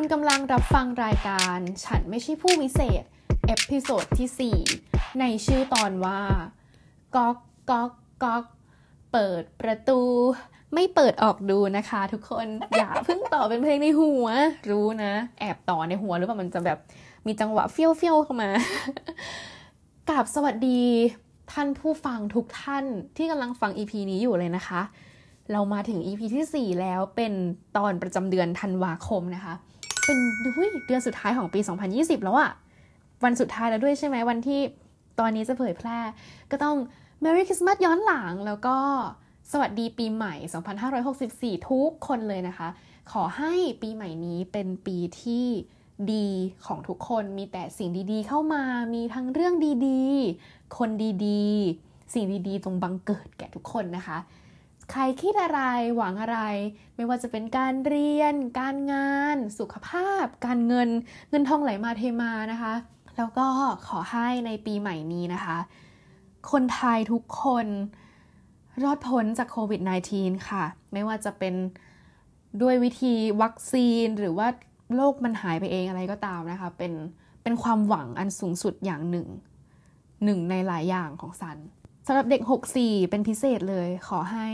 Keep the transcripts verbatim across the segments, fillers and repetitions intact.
คุณกำลังรับฟังรายการฉันไม่ใช่ผู้วิเศษเอพพิโสดที่สี่ในชื่อตอนว่าก๊อกก๊อกก๊อกเปิดประตูไม่เปิดออกดูนะคะทุกคน อย่าเพิ่งต่อเป็นเพลงในหัวรู้นะแอบต่อในหัวหรือเปล่ามันจะแบบมีจังหวะเฟี้ยวเฟี้ยวเข้ามา กราบสวัสดีท่านผู้ฟังทุกท่านที่กำลังฟัง อี พี นี้อยู่เลยนะคะเรามาถึง อี พี ที่สี่แล้วเป็นตอนประจำเดือนธันวาคมนะคะเป็นเดือนสุดท้ายของปีสองพันยี่สิบแล้วอะวันสุดท้ายแล้วด้วยใช่ไหมวันที่ตอนนี้จะเผยแพร่ก็ต้อง Merry Christmas ย้อนหลังแล้วก็สวัสดีปีใหม่สองพันห้าร้อยหกสิบสี่ทุกคนเลยนะคะขอให้ปีใหม่นี้เป็นปีที่ดีของทุกคนมีแต่สิ่งดีๆเข้ามามีทั้งเรื่องดีๆคนดีๆสิ่งดีๆจงบังเกิดแก่ทุกคนนะคะใครคิดอะไรหวังอะไรไม่ว่าจะเป็นการเรียนการงานสุขภาพการเงินเงินทองไหลมาเทมานะคะแล้วก็ขอให้ในปีใหม่นี้นะคะคนไทยทุกคนรอดพ้นจากโควิด สิบเก้า ค่ะไม่ว่าจะเป็นด้วยวิธีวัคซีนหรือว่าโรคมันหายไปเองอะไรก็ตามนะคะเป็นเป็นความหวังอันสูงสุดอย่างหนึ่งหนึ่งในหลายอย่างของซันสำหรับเด็กหกสิบสี่เป็นพิเศษเลยขอให้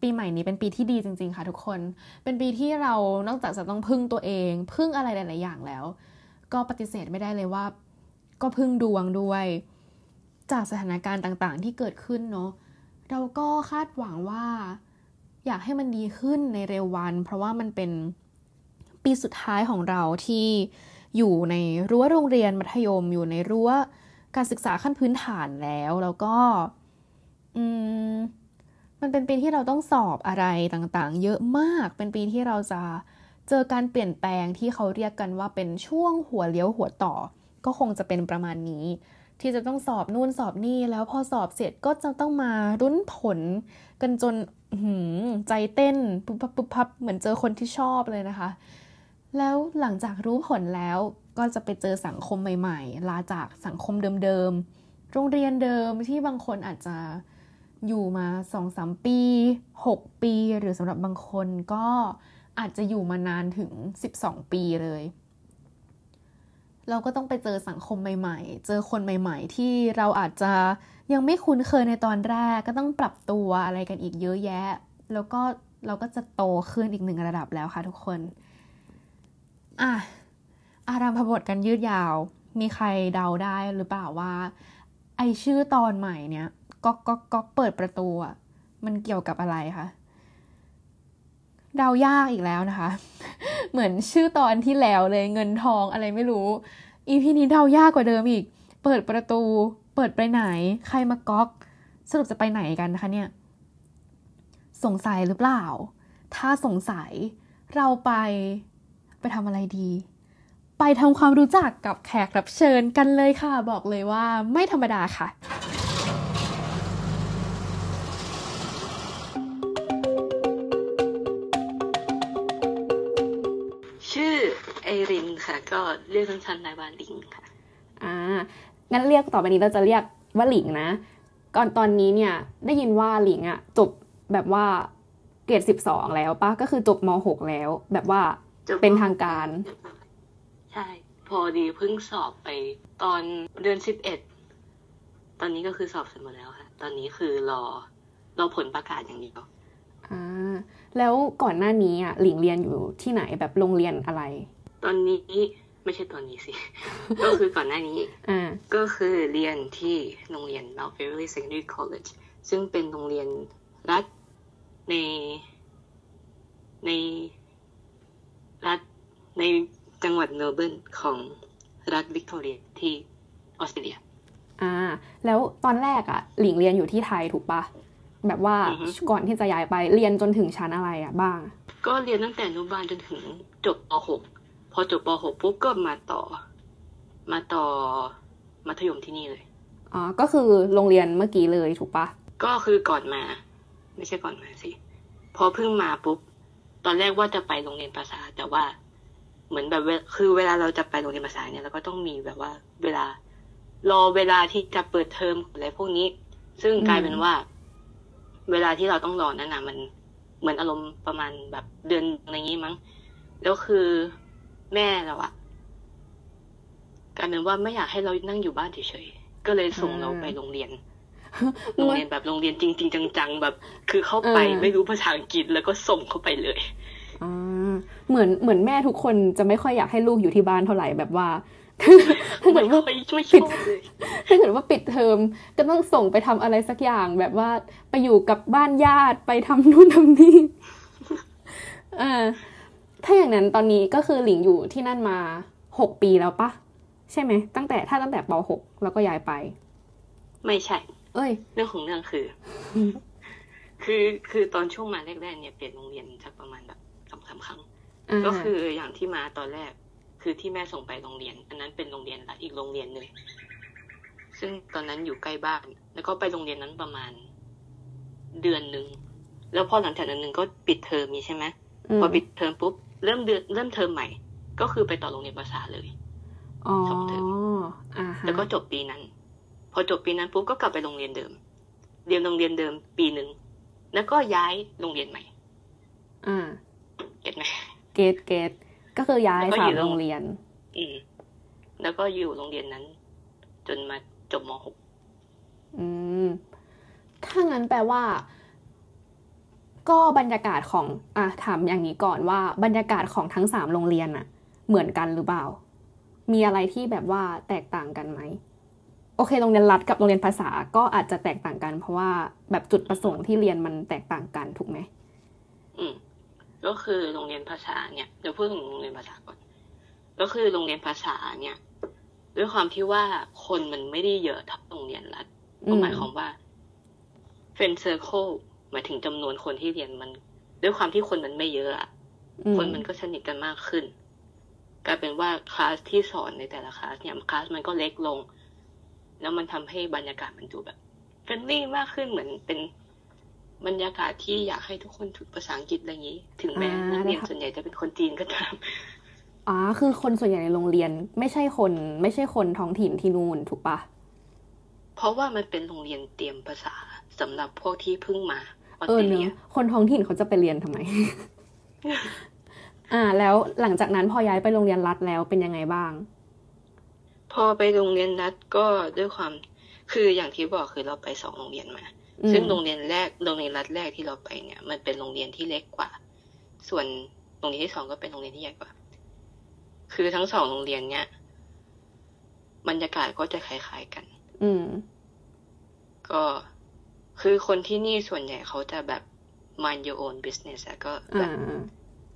ปีใหม่นี้เป็นปีที่ดีจริงๆค่ะทุกคนเป็นปีที่เรานอกจากจะต้องพึ่งตัวเองพึ่งอะไรหลายๆอย่างแล้วก็ปฏิเสธไม่ได้เลยว่าก็พึ่งดวงด้วยจากสถานการณ์ต่างๆที่เกิดขึ้นเนาะเราก็คาดหวังว่าอยากให้มันดีขึ้นในเร็ววันเพราะว่ามันเป็นปีสุดท้ายของเราที่อยู่ในรั้วโรงเรียนมัธยมอยู่ในรั้วการศึกษาขั้นพื้นฐานแล้วแล้วก็อืมมันเป็นปีที่เราต้องสอบอะไรต่างๆเยอะมากเป็นปีที่เราจะเจอการเปลี่ยนแปลงที่เขาเรียกกันว่าเป็นช่วงหัวเลี้ยวหัวต่อก็คงจะเป็นประมาณนี้ที่จะต้องสอบนู่นสอบนี่แล้วพอสอบเสร็จก็จะต้องมารุ้นผลกันจนใจเต้นปุ๊บปุ๊บปั๊บเหมือนเจอคนที่ชอบเลยนะคะแล้วหลังจากรู้ผลแล้วก็จะไปเจอสังคมใหม่ๆลาจากสังคมเดิมๆโรงเรียนเดิมที่บางคนอาจจะอยู่มา สองถึงสาม ปีหกปีหรือสำหรับบางคนก็อาจจะอยู่มานานถึงสิบสองปีเลยเราก็ต้องไปเจอสังคมใหม่ๆเจอคนใหม่ๆที่เราอาจจะยังไม่คุ้นเคยในตอนแรกก็ต้องปรับตัวอะไรกันอีกเยอะแยะแล้วก็เราก็จะโตขึ้นอีกหนึ่งระดับแล้วค่ะทุกคนอ่ะอารัมภบทกันยืดยาวมีใครเดาได้หรือเปล่าว่าไอชื่อตอนใหม่เนี้ยก๊อกก๊อกก๊อกเปิดประตูอ่ะมันเกี่ยวกับอะไรคะเดายากอีกแล้วนะคะ เหมือนชื่อตอนที่แล้วเลยเงินทองอะไรไม่รู้อีพีนี้เดายากกว่าเดิมอีกเปิดประตูเปิดไปไหนใครมาก๊อกสรุปจะไปไหนกันนะคะเนี่ยสงสัยหรือเปล่าถ้าสงสัยเราไปไปทำอะไรดีไปทำความรู้จักกับแขกรับเชิญกันเลยค่ะบอกเลยว่าไม่ธรรมดาค่ะชื่อไอรินค่ะก็เรียกสั้นๆได้ว่าลิงค่ะอ่างั้นเรียกต่อไปนี้เราจะเรียกว่าหลิงนะก่อนตอนนี้เนี่ยได้ยินว่าหลิงอะจบแบบว่าเกรดสิบสองแล้วป่ะก็คือจบม.หกแล้วแบบว่าเป็นทางการใช่พอดีเพิ่งสอบไปตอนเดือนสิบเอ็ดตอนนี้ก็คือสอบเสร็จหมดแล้วค่ะตอนนี้คือรอรอผลประกาศอย่างเดียวอ่าแล้วก่อนหน้านี้อ่ะหลิงเรียนอยู่ที่ไหนแบบโรงเรียนอะไรตอนนี้ไม่ใช่ตอนนี้สิ ก็คือก่อนหน้านี้อ่าก็คือเรียนที่โรงเรียน Mount Verily Secondary College ซึ่งเป็นโรงเรียนรัฐในในรัฐในจังหวัดเมลเบิร์นของรัฐวิกตอเรียที่ออสเตรเลียอ่าแล้วตอนแรกอ่ะหลิงเรียนอยู่ที่ไทยถูกปะแบบว่า uh-huh. ก่อนที่จะย้ายไปเรียนจนถึงชั้นอะไรอ่ะบ้างก็เรียนตั้งแต่อนุบาลจนถึงจบป.หกพอจบป.หกปุ๊บก็มาต่อมาต่อมัธยมที่นี่เลยอ๋อก็คือโรงเรียนเมื่อกี้เลยถูกปะก็คือก่อนมาไม่ใช่ก่อนมาสิพอเพิ่งมาปุ๊บตอนแรกว่าจะไปโรงเรียนภาษาแต่ว่าเหมือนแบบคือเวลาเราจะไปโรงเรียนภาษาเนี่ยเราก็ต้องมีแบบว่าเวลารอเวลาที่จะเปิดเทอมอะไรพวกนี้ซึ่งกลายเป็นว่าเวลาที่เราต้องรอนั่นน่ะมันเหมือนอารมณ์ประมาณแบบเดือนอะไรงี้มั้งแล้วคือ แม่เราอะกลายเป็นว่าไม่อยากให้เรานั่งอยู่บ้านเฉยๆก็เลยส่งเราไปโรงเรียนโรงเรียนแบบโรงเรียนจริงๆจังๆแบบคือเข้าไปไม่รู้ภาษาอังกฤษแล้วก็ส่งเข้าไปเลยอ่าเหมือนเหมือนแม่ทุกคนจะไม่ค่อยอยากให้ลูกอยู่ที่บ้านเท่าไหร่แบบว่าถ้าเกิดว่าไปช่วยปิดถ้าเกิดว่าปิดเทอมก็ต้องส่งไปทำอะไรสักอย่างแบบว่าไปอยู่กับบ้านญาติไปทำนู่นทำนี่อ่าถ้าอย่างนั้นตอนนี้ก็คือหลิงอยู่ที่นั่นมาหกปีแล้วปะใช่ไหมตั้งแต่ถ้าตั้งแต่ป.หกแล้วก็ย้ายไปไม่ใช่เอ้ยเรื่องของเรื่องคือ คือคือตอนช่วงมาแรกๆเนี่ยเปลี่ยนโรงเรียนสักประมาณแบบสองสามครั้งก็คืออย่างที่มาตอนแรกคือที่แม่ส่งไปโรงเรียนอันนั้นเป็นโรงเรียนอีกโรงเรียนหนึ่งซึ่งตอนนั้นอยู่ใกล้บ้านแล้วก็ไปโรงเรียนนั้นประมาณเดือนนึงแล้วพอหลังจากนั้นนึงก็ปิดเทอมมีใช่ไหมพอปิดเทอมปุ๊บเริ่มเดือนเริ่มเทอมใหม่ก็คือไปต่อโรงเรียนภาษาเลยสองเทอมแล้วก็จบปีนั้นพอจบปีนั้นปุ๊บก็กลับไปโรงเรียนเดิมเรียนโรงเรียนเดิมปีนึงแล้วก็ย้ายโรงเรียนใหม่อ่าเก็ตไหมเก็ตเก็ตก็คือย้ายสามโรงเรียนอืมแล้วก็อยู่โรงเรียนนั้นจนมาจบม.หกอืมถ้างั้นแปลว่าก็บรรยากาศของอ่ะถามอย่างนี้ก่อนว่าบรรยากาศของทั้งสามโรงเรียนน่ะเหมือนกันหรือเปล่ามีอะไรที่แบบว่าแตกต่างกันไหมโอเคโรงเรียนรัฐกับโรงเรียนภาษาก็อาจจะแตกต่างกันเพราะว่าแบบจุดประสงค์ที่เรียนมันแตกต่างกันถูกไหมอืมก็คือโรงเรียนภาษาเนี่ยเดี๋ยวพูดถึงโรงเรียนภาษาก่อนก็คือโรงเรียนภาษาเนี่ยด้วยความที่ว่าคนมันไม่ได้เยอะเท่าโรงเรียนรัฐก็หมายความว่าเฟรนด์เซอร์เคิลหมายถึงจำนวนคนที่เรียนมันด้วยความที่คนมันไม่เยอะอ่ะคนมันก็สนิทกันมากขึ้นกลายเป็นว่าคลาสที่สอนในแต่ละคลาสเนี่ยคลาสมันก็เล็กลงแล้วมันทำให้บรรยากาศมันดูแบบเฟรนลี่มากขึ้นเหมือนเป็นบรรยากาศที่อยากให้ทุกคนฝึกภาษาอังกฤษอะไรอย่างนี้ถึงแม้นักเรียนส่วนใหญ่จะเป็นคนจีนก็ตามอ๋อคือคนส่วนใหญ่ในโรงเรียนไม่ใช่คนไม่ใช่คนท้องถิ่นที่นู่นถูกปะเพราะว่ามันเป็นโรงเรียนเตรียมภาษาสำหรับพวกที่เพิ่งมาออเออเนอะคนท้องถิ่นเขาจะไปเรียนทำไม อ่าแล้วหลังจากนั้นพอย้ายไปโรงเรียนรัฐแล้วเป็นยังไงบ้างพอไปโรงเรียนรัฐก็ด้วยความคืออย่างที่บอกคือเราไปสองโรงเรียนมาซึ่งโรงเรียนแรกโรงเรียนรัฐแรกที่เราไปเนี่ยมันเป็นโรงเรียนที่เล็กกว่าส่วนโรงเรียนที่สองก็เป็นโรงเรียนที่ใหญ่กว่าคือทั้งสองโรงเรียนเนี่ยบรรยากาศก็จะคล้ายๆกันอืมก็คือคนที่นี่ส่วนใหญ่เขาจะแบบ mind your own business อะก็แบบ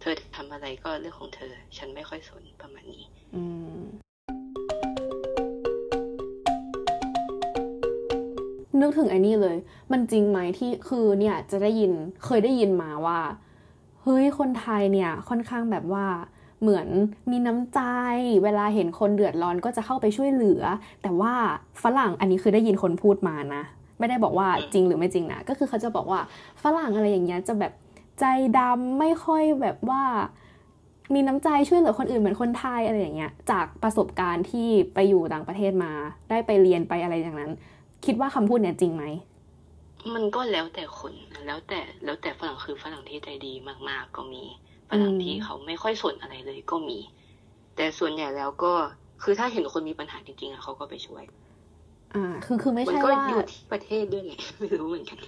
เธอทำอะไรก็เรื่องของเธอฉันไม่ค่อยสนประมาณนี้อืมนึกถึงไอ้นี่เลยมันจริงไหมที่คือเนี่ยจะได้ยินเคยได้ยินมาว่าเฮ้ยคนไทยเนี่ยค่อนข้างแบบว่าเหมือนมีน้ำใจเวลาเห็นคนเดือดร้อนก็จะเข้าไปช่วยเหลือแต่ว่าฝรั่งอันนี้คือได้ยินคนพูดมานะไม่ได้บอกว่าจริงหรือไม่จริงนะก็คือเขาจะบอกว่าฝรั่งอะไรอย่างเงี้ยจะแบบใจดำไม่ค่อยแบบว่ามีน้ำใจช่วยเหลือคนอื่นเหมือนคนไทยอะไรอย่างเงี้ยจากประสบการณ์ที่ไปอยู่ต่างประเทศมาได้ไปเรียนไปอะไรอย่างนั้นคิดว่าคำพูดเนี่ยจริงไหมมันก็แล้วแต่คนแล้วแต่แล้วแต่ฝรั่งคือฝรั่งที่ใจดีมากๆก็มีฝรั่งที่เขาไม่ค่อยสนอะไรเลยก็มีแต่ส่วนใหญ่แล้วก็คือถ้าเห็นคนมีปัญหาจริงๆอ่ะเขาก็ไปช่วยอ่าคือคือไม่ใช่ว่ามันก็อยู่ที่ประเทศด้วยแหละไม่รู้เหมือนกัน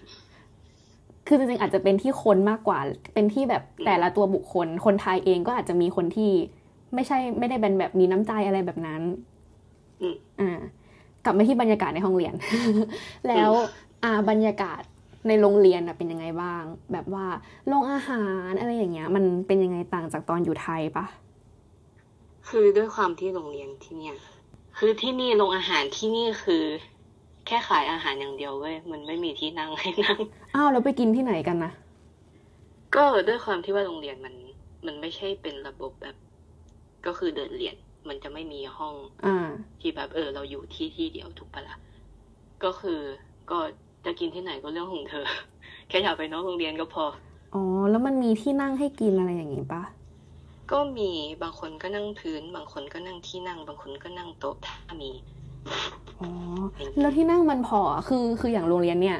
คือจริงๆอาจจะเป็นที่คนมากกว่าเป็นที่แบบแต่ละตัวบุคคลคนไทยเองก็อาจจะมีคนที่ไม่ใช่ไม่ได้เป็นแบบมีน้ำใจอะไรแบบนั้นอืมอ่ากลับมาที่บรรยากาศในห้องเรียน แล้วอ่าบรรยากาศในโรงเรียนน่ะเป็นยังไงบ้างแบบว่าโรงอาหารอะไรอย่างเงี้ยมันเป็นยังไงต่างจากตอนอยู่ไทยปะคือด้วยความที่โรงเรียนที่เนี่ยคือที่นี่โรงอาหารที่นี่คือแค่ขายอาหารอย่างเดียวเว้ยมันไม่มีที่นั่งให้นั่งอ้าวแล้วไปกินที่ไหนกันนะก็ด้วยความที่ว่าโรงเรียนมันมันไม่ใช่เป็นระบบแบบก็คือเดินเรียนมันจะไม่มีห้องที่แบบเออเราอยู่ที่ที่เดียวถูกปะล่ะก็คือก็จะกินที่ไหนก็เรื่องของเธอแค่อยากไปนอกโรงเรียนก็พออ๋อแล้วมันมีที่นั่งให้กินอะไรอย่างงี้ปะก็มีบางคนก็นั่งพื้นบางคนก็นั่งที่นั่งบางคนก็นั่งโต๊ะถ้ามีอ๋อแล้วที่นั่งมันพอคือคืออย่างโรงเรียนเนี่ย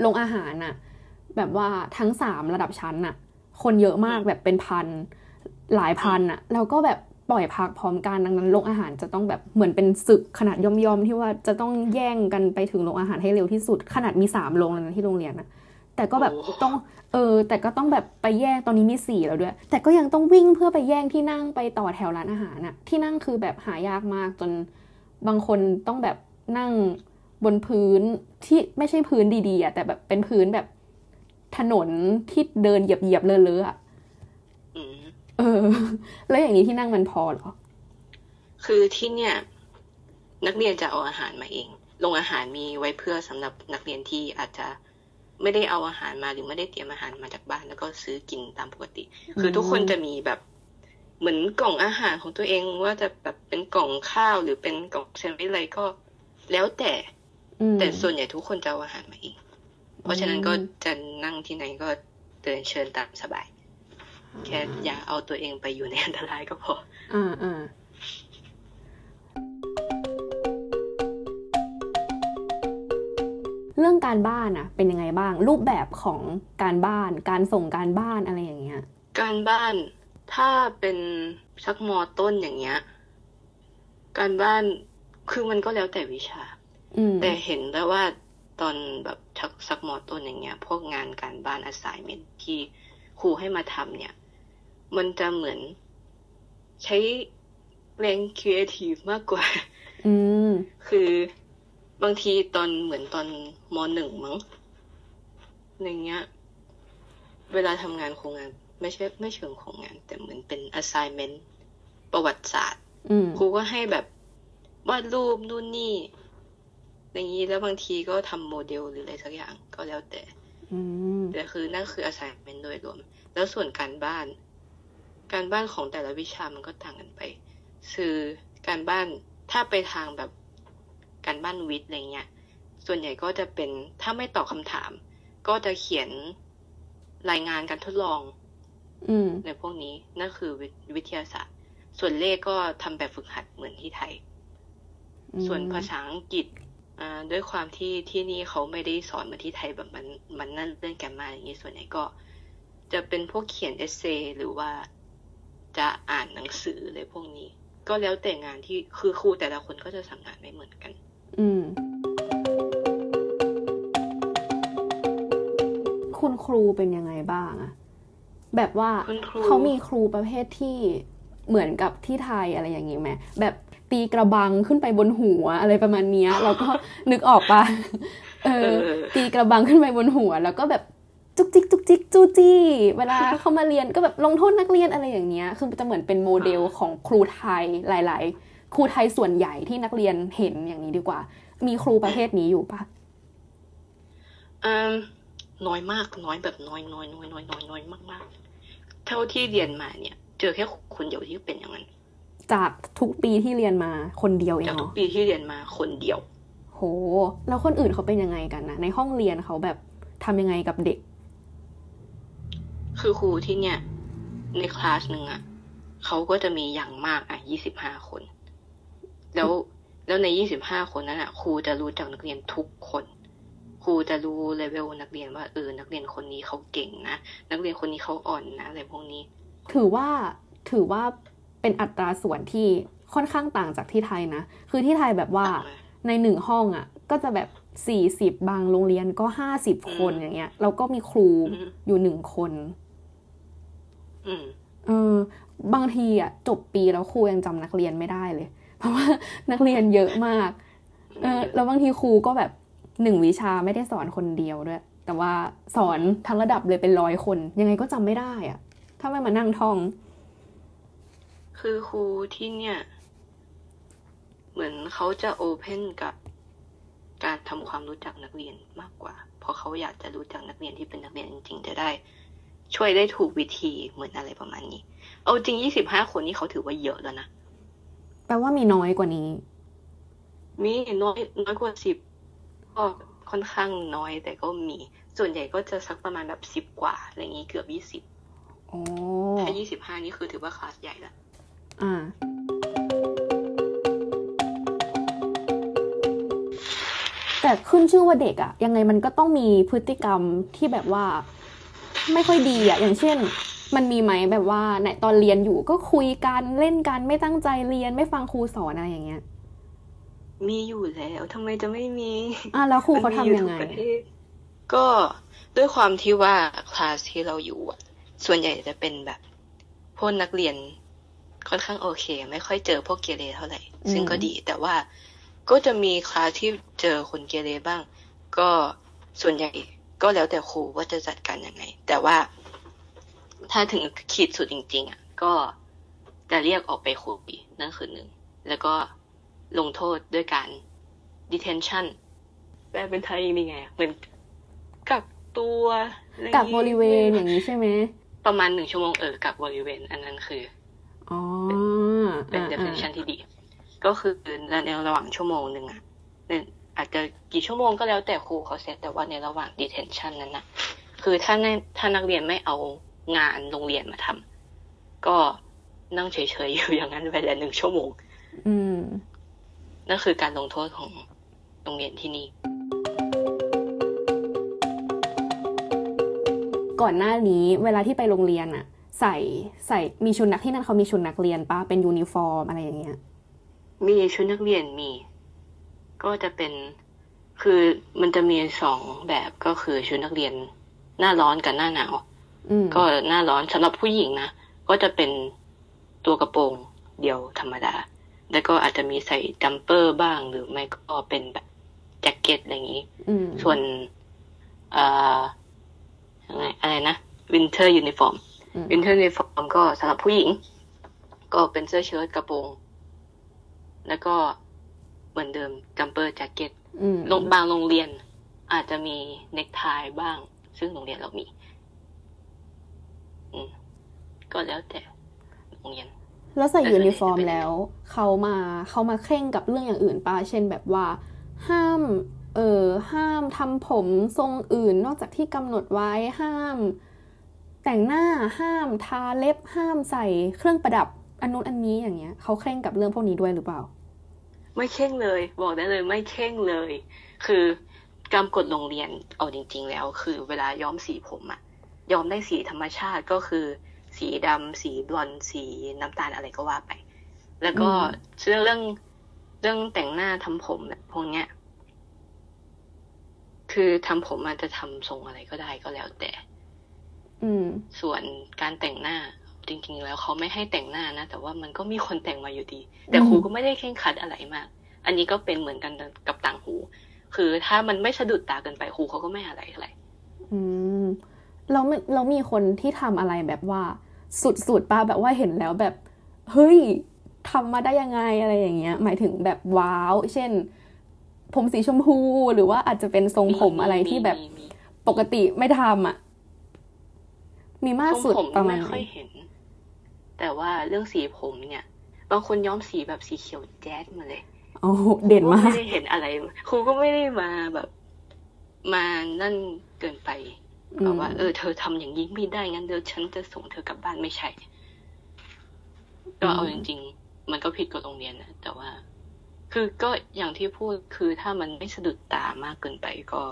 โรงอาหารน่ะแบบว่าทั้งสามระดับชั้นน่ะคนเยอะมากแบบเป็นพันหลายพันน่ะแล้วก็แบบ ปล่อยพักพร้อมกันดังนั้นโรงอาหารจะต้องแบบเหมือนเป็นศึกขนาดย่อมๆที่ว่าจะต้องแย่งกันไปถึงโรงอาหารให้เร็วที่สุดขนาดมีสามโรงแล้วนะที่โรงเรียนนะแต่ก็แบบต้องเออแต่ก็ต้องแบบไปแย่งตอนนี้มีสี่แล้วด้วยแต่ก็ยังต้องวิ่งเพื่อไปแย่งที่นั่งไปต่อแถวร้านอาหารน่ะที่นั่งคือแบบหายากมากจนบางคนต้องแบบนั่งบนพื้นที่ไม่ใช่พื้นดีๆอ่ะแต่แบบเป็นพื้นแบบถนนที่เดินเหยียบๆเลอะๆอ่ะเออแล้วอย่างนี้ที่นั่งมันพอเหรอคือที่เนี่ยนักเรียนจะเอาอาหารมาเองโรงอาหารมีไว้เพื่อสำหรับนักเรียนที่อาจจะไม่ได้เอาอาหารมาหรือไม่ได้เตรียมอาหารมาจากบ้านแล้วก็ซื้อกินตามปกติคือทุกคนจะมีแบบเหมือนกล่องอาหารของตัวเองว่าจะแบบเป็นกล่องข้าวหรือเป็นกล่องแซนด์วิชอะไรก็แล้วแต่แต่ส่วนใหญ่ทุกคนจะเอาอาหารมาเองเพราะฉะนั้นก็จะนั่งที่ไหนก็เดินเชิญตามสบายแค่อย่าเอาตัวเองไปอยู่ในอันตรายก็พออ่าอ่าเรื่องการบ้านอะเป็นยังไงบ้างรูปแบบของการบ้านการส่งการบ้านอะไรอย่างเงี้ยการบ้านถ้าเป็นสักม.ต้นอย่างเงี้ยการบ้านคือมันก็แล้วแต่วิชาแต่เห็นแล้วว่าตอนแบบสักม.ต้นอย่างเงี้ยพวกงานการบ้านassignmentที่ครูให้มาทำเนี่ยมันจะเหมือนใช้แรงครีเอทีฟมากกว่าอืมคือบางทีตอนเหมือนตอนม.หนึ่ง มั้งอะไรเงี้ยเวลาทำงานโครงงานไม่ใช่ไม่เชิงโครงงานแต่เหมือนเป็น assignment ประวัติศาสตร์ครูก็ให้แบบวาดรูปนู่นนี่อย่างนี้แล้วบางทีก็ทำโมเดลหรืออะไรสักอย่างก็แล้วแต่แต่คือนั่นคือassignmentโดยรวมแล้วส่วนการบ้านการบ้านของแต่ละวิชามันก็ต่างกันไปคือการบ้านถ้าไปทางแบบการบ้านวิทย์อะไรเงี้ยส่วนใหญ่ก็จะเป็นถ้าไม่ตอบคำถามก็จะเขียนรายงานการทดลองในพวกนี้นั่นคือวิทยาศาสตร์ส่วนเลขก็ทำแบบฝึกหัดเหมือนที่ไทยส่วนภาษาอังกฤษด้วยความที่ที่นี่เขาไม่ได้สอนเหมือนที่ไทยแบบมันมันนั่นเรื่องแกรมมาอย่างนี้ส่วนใหญ่ก็จะเป็นพวกเขียนเอเซย์หรือว่าจะอ่านหนังสืออะไรพวกนี้ก็แล้วแต่งานที่คือครูแต่ละคนก็จะสั่งงานไม่เหมือนกันอืมคุณครูเป็นยังไงบ้างอะแบบว่าเขามีครูประเภทที่เหมือนกับที่ไทยอะไรอย่างนี้ไหมแบบตีกระบังขึ้นไปบนหัวอะไรประมาณนี้เราก็นึกออกปะเออตีกระบังขึ้นไปบนหัวแล้วก็แบบจุกจิกจุกจิกจู้จี้เวลาเข้ามาเรียนก็แบบลงโทษนักเรียนอะไรอย่างเงี้ยคือจะเหมือนเป็นโมเดลของครูไทยหลายๆครูไทยส่วนใหญ่ที่นักเรียนเห็นอย่างนี้ดีกว่ามีครูประเภทนี้อยู่ปะเอ่อน้อยมากน้อยแบบน้อยน้อยน้อยน้อยน้อยน้อยมากๆเท่าที่เรียนมาเนี่ยเจอแค่คนเดียวที่เป็นอย่างนั้นจากทุกปีที่เรียนมาคนเดียวเองเหรอจากทุกปีที่เรียนมาคนเดียวโหแล้วคนอื่นเขาเป็นยังไงกันนะในห้องเรียนเขาแบบทำยังไงกับเด็กคือครูที่เนี่ยในคลาสนึงอ่ะเขาก็จะมีอย่างมากอ่ะยี่สิบห้าคนแล้วแล้วในยี่สิบห้าคนนั้นอ่ะครูจะรู้จักนักเรียนทุกคนครูจะรู้เลเวลนักเรียนว่าเออนักเรียนคนนี้เขาเก่งนะนักเรียนคนนี้เขาอ่อนนะอะไรพวกนี้ถือว่าถือว่าเป็นอัตราส่วนที่ค่อนข้างต่างจากที่ไทยนะคือที่ไทยแบบว่าในหนึ่งห้องอ่ะก็จะแบบสี่สิบบางโรงเรียนก็ห้าสิบคนอย่างเงี้ยแล้วก็มีครูอยู่หนึ่งคนเออบางทีอ่ะจบปีแล้วครูยังจำนักเรียนไม่ได้เลยเพราะว่านักเรียนเยอะมากเออแล้วบางทีครูก็แบบหนึ่งวิชาไม่ได้สอนคนเดียวด้วยแต่ว่าสอนทั้งระดับเลยเป็นร้อยคนยังไงก็จำไม่ได้อ่ะถ้าไม่มานั่งท่องคือครูที่เนี่ยเหมือนเขาจะโอเพนกับการทำความรู้จักนักเรียนมากกว่าเพราะเขาอยากจะรู้จักนักเรียนที่เป็นนักเรียนจริงๆจะได้ช่วยได้ถูกวิธีเหมือนอะไรประมาณนี้เอาจริงยี่สิบห้าคนนี่เขาถือว่าเยอะแล้วนะแปลว่ามีน้อยกว่านี้มีน้อยน้อยกว่าสิบก็ค่อนข้างน้อยแต่ก็มีส่วนใหญ่ก็จะสักประมาณแบบสิบกว่าอะไรอย่างงี้เกือบยี่สิบอ๋อถ้ายี่สิบห้านี่คือถือว่าคลาสใหญ่ละอ่าแต่ขึ้นชื่อว่าเด็กอะยังไงมันก็ต้องมีพฤติกรรมที่แบบว่าไม่ค่อยดีอะอย่างเช่น มันมีไหมแบบว่าในตอนเรียนอยู่ก็คุยกันเล่นกันไม่ตั้งใจเรียนไม่ฟังครูสอนอะไรอย่างเงี้ยมีอยู่แล้วทำไมจะไม่มีอ่ะแล้วครูเขาทำยังไงก็ด้วยความที่ว่าคลาสที่เราอยู่ส่วนใหญ่จะเป็นแบบพวกนักเรียนค่อนข้างโอเคไม่ค่อยเจอพวกเกเรเท่าไหร่ซึ่งก็ดีแต่ว่าก็จะมีคลาสที่เจอคนเกเรบ้างก็ส่วนใหญ่ก็แล้วแต่ครูว่าจะจัดการยังไงแต่ว่าถ้าถึงขีดสุดจริงๆอ่ะก็จะเรียกออกไปคุยนั่นคือหนึ่งแล้วก็ลงโทษด้วยการ detention แปลเป็นไทยยังไงเหมือนกักตัวกักบริเวณอย่างนี้ใช่ไหมประมาณหนึ่งชั่วโมงเออกักบริเวณอันนั้นคืออ๋อเป็น detention ที่ดีก็คือในระหว่างชั่วโมงหนึ่งอ่ะอาจจะกี่ชั่วโมงก็แล้วแต่ครูเขาเซตแต่ว่าในระหว่าง detention นั้นนะคือถ้าถ้านักเรียนไม่เอางานโรงเรียนมาทำก็นั่งเฉยๆอยู่อย่างนั้นไปแล้วหนึ่งชั่วโมงอืมนั่นคือการลงโทษของโรงเรียนที่นี่ก่อนหน้านี้เวลาที่ไปโรงเรียนอะใส่ใส่มีชุดนักที่นั่นเขามีชุดนักเรียนปะเป็นยูนิฟอร์มอะไรอย่างเงี้ยมีชุดนักเรียนมีก็จะเป็นคือมันจะมีสองแบบก็คือชุดนักเรียนหน้าร้อนกับหน้าหนาวก็หน้าร้อนสำหรับผู้หญิงนะก็จะเป็นตัวกระโปรงเดียวธรรมดาแล้วก็อาจจะมีใส่จัมเปอร์บ้างหรือไม่ก็เป็นแบบแจ็คเก็ตอะไรอย่างนี้ส่วนอ่าอะไรนะวินเทอร์ยูนิฟอร์มวินเทอร์ยูนิฟอร์มก็สำหรับผู้หญิงก็เป็นเสื้อเชิ้ตกระโปรงแล้วก็เหมือนเดิมจัมเปอร์แจ็คเก็ตบางโรงเรียนอาจจะมีเน็กไทบ้างซึ่งโรงเรียนเรามีก็แล้วแต่โรงเรียนแล้วใส่ยูนิฟอร์มแล้วเขามาเขามาเคร่งกับเรื่องอย่างอื่นป่ะเช่นแบบว่าห้ามเออห้ามทำผมทรงอื่นนอกจากที่กำหนดไว้ห้ามแต่งหน้าห้ามทาเล็บห้ามใส่เครื่องประดับอันนู้นอันนี้อย่างเงี้ยเขาเคร่งกับเรื่องพวกนี้ด้วยหรือเปล่าไม่เคร่งเลยบอกได้เลยไม่เคร่งเลยคือการกฎโรงเรียนเอาจริงๆแล้วคือเวลาย้อมสีผมอะย้อมได้สีธรรมชาติก็คือสีดำสีบลอนด์สีน้ำตาลอะไรก็ว่าไปแล้วก็เรื่องเรื่องเรื่องแต่งหน้าทำผมแบบพวกเนี้ยคือทำผมอาจจะทำทรงอะไรก็ได้ก็แล้วแต่ส่วนการแต่งหน้าจริงๆแล้วเขาไม่ให้แต่งหน้านะแต่ว่ามันก็มีคนแต่งมาอยู่ดีแต่ครูก็ไม่ได้เคร่งครัดอะไรมากอันนี้ก็เป็นเหมือนกันกับต่างหูคือถ้ามันไม่สะดุดตาเกินไปครูเขาก็ไม่อะไรอะไรอืมเราเรามีคนที่ทำอะไรแบบว่าสุดๆป่ะแบบว่าเห็นแล้วแบบเฮ้ยทำมาได้ยังไงอะไรอย่างเงี้ยหมายถึงแบบว้าวเช่นผมสีชมพูหรือว่าอาจจะเป็นทรงผมอะไรที่แบบปกติไม่ทำอ่ะมีมากสุดประมาณไหนแต่ว่าเรื่องสีผมเนี่ยบางคนย้อมสีแบบสีเขียวแจ๊ดมาเลยโอ้เด่นมากครูก็ไม่ได้เห็นอะไรครูก็ไม่ได้มาแบบมานั่นเกินไปบอกว่าเออเธอทำอย่างนี้ไม่ได้งั้นเดี๋ยวฉันจะส่งเธอกลับบ้านไม่ใช่ก็เอาจริงๆมันก็ผิดกฎโรงเรียนนะแต่ว่าคือก็อย่างที่พูดคือถ้ามันไม่สะดุดตามากเกินไปก็